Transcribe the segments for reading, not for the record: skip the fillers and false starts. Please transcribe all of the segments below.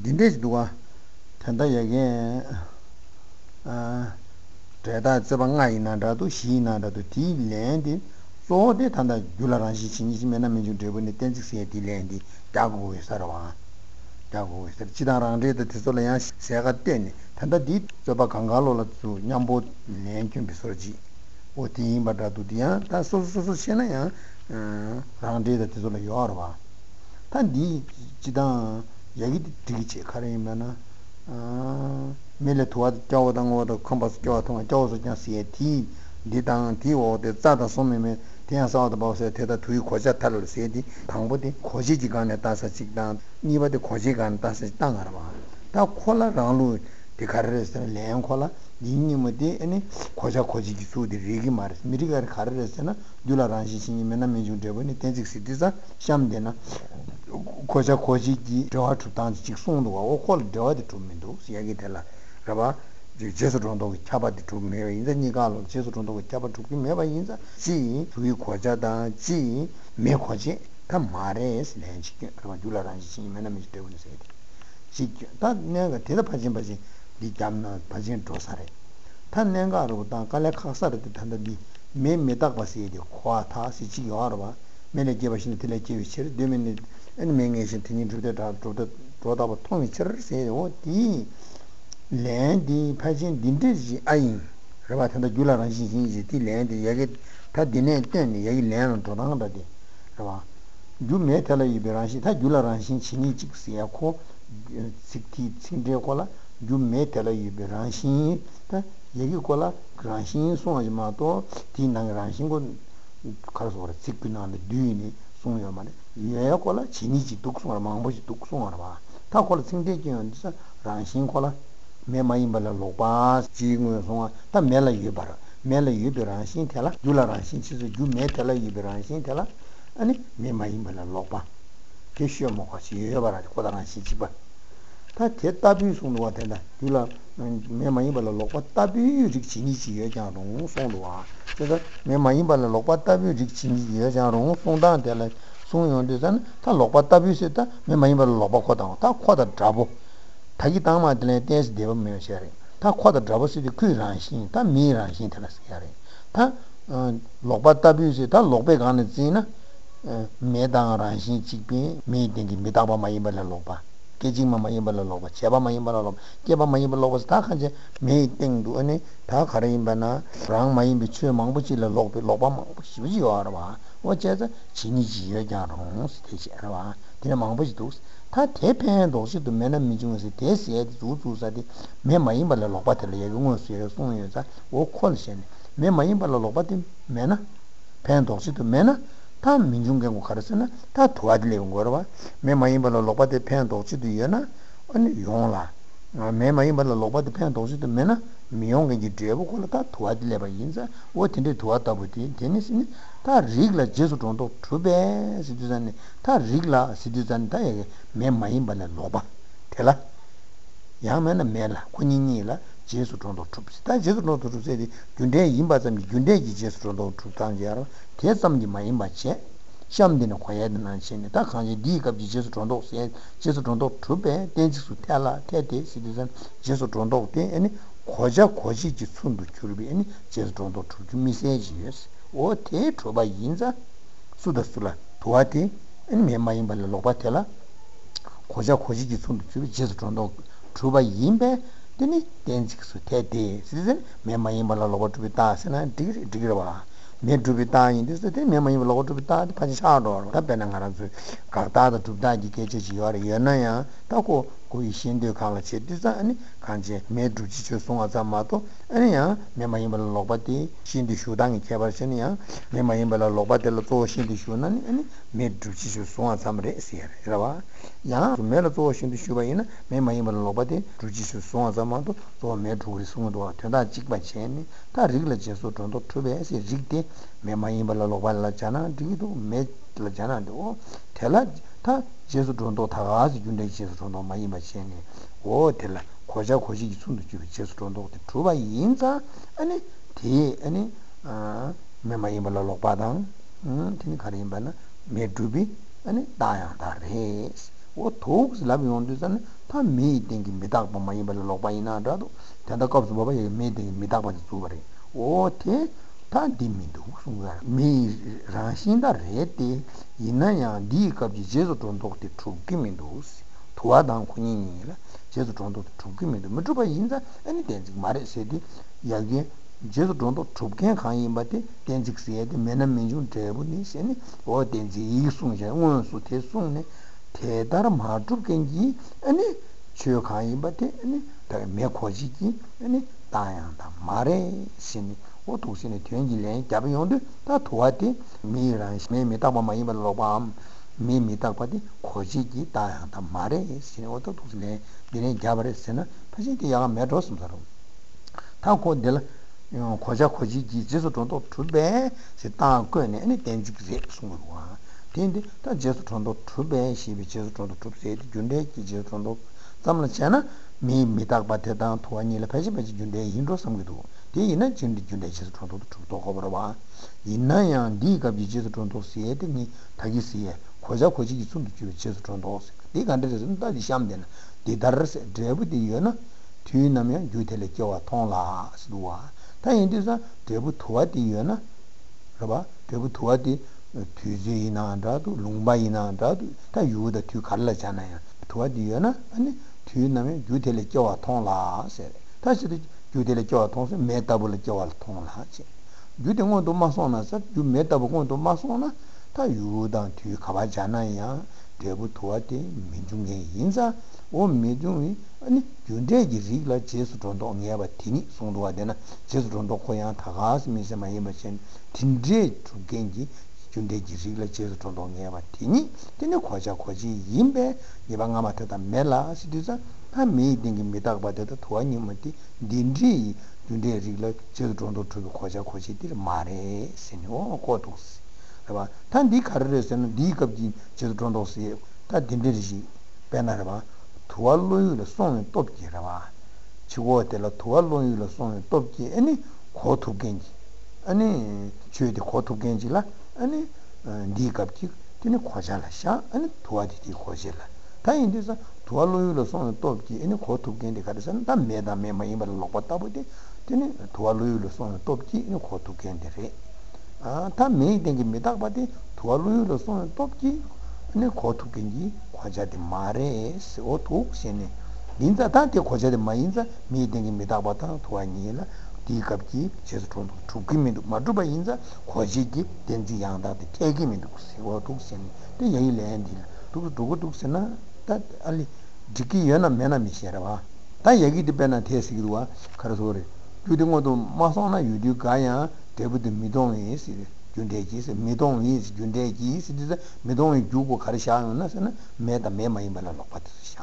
dindes duwa tanda yage treda zaba ngai na da do shi na da do ti lendi so de tanda jula ran shi chini me na me ju de bone ten se ti lendi dago sarwa dago ser chidaran re de so la ya se ga ten tanda di zaba kangalo la zu nyambo lenkyun bisorji o ti ba da do dia ta so shena ya ran de de so la yorwa ta di chidan yagit tigche kare mana mele towa jaw dango da compass jaw tong jaw so jan sieti di dang ti wo de za da so me me tian sa da ba se te da tui ko ja ta lo se di dang bo de ko ji ji gan da sa chi dang ni ba de ko ji gan da sa dang ar ba ta khola rang lu de kar re se len khola yin ni mo de ene ko ji gi su de re gi mar mi ri gar kar re se na jula ran shi ni me na me ju de bo ni ten ji si di za sham de na kocha kochi ki dewa chutan chik sungduwa okol dewa di chumindo siyagi tela raba jesu chondo ki chaba di chukmewa inza nikalo jesu chondo ki chaba chukmewa inza chi sui kocha dan chi me kochi ta maare es len chikyo raba jula ranji chi imena michi dewa ni saydi chikyo ta nenga teta pachin pachin di jamna pachin dosare ta nenga arugu ta kalya kaksara di tanda di me takwa saydi kwa ta si chikyo arwa mele jeba shini tila jewi chiri dwemini ene mengeshin tini dhruta tongi chir se o di len di pachin dindirji ayin raba tanda gyula rangshin shinji di len di yagi ta dine teni yagi len dhurangda di raba gyu me tala ibi rangshin ta gyula rangshin chini chik siya ko sikti tsingde kola gyu me tala ibi rangshin ta yagi kola rangshin sonji mato di nang rangshin ko karasora tsikpi nanda duyini songyo mani yaya kola chini chi duksungara, mangbo chi duksungara ba ta kola tsingde kiyo nisa rangshin kola me mayimbala lokpa chi nguyo songa ta me la yubi rangshin tela yula rangshin chiso yu me tela yubi rangshin tela ani me mayimbala lokpa keshiyo moka chi yoyo bara koda rangshin chiba ta te tabi songduwa tena yula me mayimbala lokpa tabi rik chini chi yoyo jang rung songduwa teta me mayimbala lokpa tabi rik chini chi yoyo jang rung songdan tela 송용도 전 탈록바 답이시다 메마이벌 로바코다 다 코다 잡어 타기 당마들에 대해서 대범해요 셔리 다 코다 잡으시디 그란신 다 미란신 탈라스야리 다 로바 답이시다 로베 간에 지나 메다란신 직비 메딘디 메다바 마이벌 로바 계징마 마이벌 로바 제바 마이벌 로바 제바 마이벌 로바 다 간제 메팅도 아니 다 가르임바나 랑 마이비 추 망부질 로바 로바 시비요 알아봐 어째서 진이지 여자롱 스테지라와 되는 망부지도 다 대편 도시도 매는 미중에서 대세에 두두사디 매마이 발라 로바텔 예공스에 송여자 오콜션 매마이 발라 로바티 매나 편 도시도 매나 다 민중경고 가르스나 다 도와들려 온 거라 봐 매마이 발라 로바티 편 도시도 여나 아니 용라 매마이 발라 로바티 편 도시도 매나 미용이 되고 콜다 도와들려 봐 인자 어딘데 도와다 보디 데니스니 다 rigla jesu tondo trube siduzani ta rigla siduzani ta me mayimba la loba tela ya mena mela kunini la jesu tondo trube ta jesu tondo trube di gyunde imba zambi gyunde ji jesu tondo trube tanjara te zambi mayimba che shamdi na khoyad na chene ta khanje di kapji jesu tondo se jesu tondo trube denji su tela tete siduzani jesu tondo te eni khoja khoji ji sundu churbi eni jesu tondo trube miseji yes o te troba yinza sudasula tuwati eni mema yinba la lokpa tela koja koji ki sundu chubi jesu chondo troba yinba teni tenzik su te te sizin mema yinba la lokpa chubi taa sena digirwa me chubi taa yindi su teni mema yinba la lokpa chubi taa pachi shaador ta pena ngara su kaktaa da chubi taa ki keche chiyawari yana ya ta ko koi shindiyo kaala che tisa eni kanche me chubi cho sunga za mato 아니야 메마임발 로바티 신디 슈당이 개발선이야 메마임발 로바텔로 또 신디 슈는 아니 메드치 슈 소아 삼레 시야 라와 야 메로 또 신디 슈바이나 메마임발 로바티 드치 슈 소아 삼마도 또 메드우리 송도 된다 직바 체니 다 리글 제소 돈도 투베시 직디 메마임발 로발라 자나 디도 메틀 자나도 텔라 다 제소 돈도 다가지 군데 제소 돈도 마이마 체니 오 텔라 고자 고지 기순도 주비 제수론도 두바 인자 아니 대 아니 아 메마이 말로 바당 음 되니 가림바나 메두비 아니 다양 다레 o toks labi ondu san ta me dengi midak ba mai bala lok ba ina da do ta da kops baba ye me dengi midak ba zu bare o te ta di mi do su ga mi ranshin da re te ina ya di kap ji jezo ton dok te tru ki mi do toa dan kuni ni la jezo ton dok tru ki mi do mu ba yin da ani dengi mare se di ya ge jesu dronto trupken khaan yinpa te tenzik siye te mena menchung trebu ni se ne o tenzik yi sung se un su te sung ne te dar maa trupken ki ane cheo khaan yinpa te ane me khoji ki ane dayang da maa re se ne o tuk se ne tenji len gyab yondu ta tuwa te me rang me me takpa maa yinpa lopa am me takpa te khoji ki dayang da maa re se ne o tuk se len dine gyab re se ne pasin te yaga me drosum sarum ta ko dela 과자 과지 지저서 돈도 두배 세땅 꺼내 아니 땡지게 숨을 와 근데 다 제서 돈도 두배 시비 제서 돈도 두배 준대 지저 돈도 담는 채나 미 미닥 받다 도안이라 배지 준대 인도 섬기도 대이는 준대 제서 돈도 두도 거버 봐 이나야 네가 비제서 돈도 세더니 다기 세에 과자 과지 숨도 제서 돈도 네가 근데 다시 샴되나 디더스 드브디여나 튀나면 유텔에 겨와 통라 수와 다인데서 대부 도와디여나 그러봐 대부 도와디 뒤지이나라도 롱바이나라도 다 유다 뒤 갈라잖아요 도와디여나 아니 뒤나면 유텔에 겨와 통라 세 다시도 유텔에 겨와 통서 메타볼에 겨와 통라지 유대원도 마소나서 유 메타볼도 마소나 다 유다 뒤 가봐잖아요 대부 도와디 민중에 인사 오 민중이 아니 윤대기 리그라 제수론도 옹야바 티니 송도와 되나 제수론도 고양 다가스 미세마이 마신 딘제 두겐기 윤대기 리그라 제수론도 옹야바 티니 되네 과자과지 임베 예방아마타다 멜라시디자 함이 딩기 미다바데도 도아님한테 딘제 윤대 리그라 제수론도 두 과자과지들 말에 신호 고독스 봐 단디 가르레스는 니급지 제수론도스에 다 딘데지 배나라 tuwalloyu la songi topki rawa chigo te la tuwalloyu la songi topki ane khotu genji ane chwe di khotu genji la ane ndi kapki tene khoja la sha ane tuwa di khoja la ta indi sa tuwalloyu la songi topki ane khotu genji karisa ta me da me ma ima la lokpa tabu de tene tuwalloyu la songi topki ane khotu genji re ta me dengi me takpa de tuwalloyu la songi topki ane khotu genji 과자데 마레스 오토크시네 인자다데 과자데 마인자 미딩이 미다바타 도아니라 디갑기 제스톤 투기미도 마두바 인자 과지기 덴지 양다데 태기미도 오토크시네 데 예일엔디 두구두구두스나 다 알리 지기 연나 메나미시라와 다 얘기디 베나 테스기도와 가르소레 유딩어도 마소나 유디 가야 데브드 미동이 jundeji midong is jundeji is midong jugo karsha na sana me da me mai bala lopat sha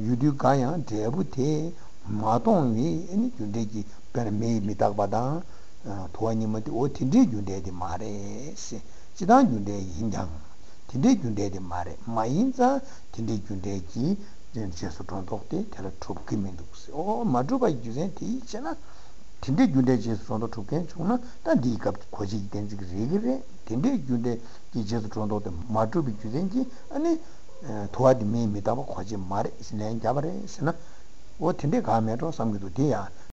유디 가야 대부 대 마동이 아니 근데기 베르메 미다바다 도와님한테 오티디 준대디 말에 지단 준대 인장 디디 준대디 말에 마인자 디디 준대기 전체서 돈독대 텔레 트롭기민도스 오 마주바 유젠티 있잖아 tende gyunde jesu trondo trupken chungna tan di kap koji ki tenzi ki regire tende gyunde ki jesu trondo de matrubi gyuzenji ane towa di me mitaba koji mare isinayan gyabare isina o tende kaa metro samgido deya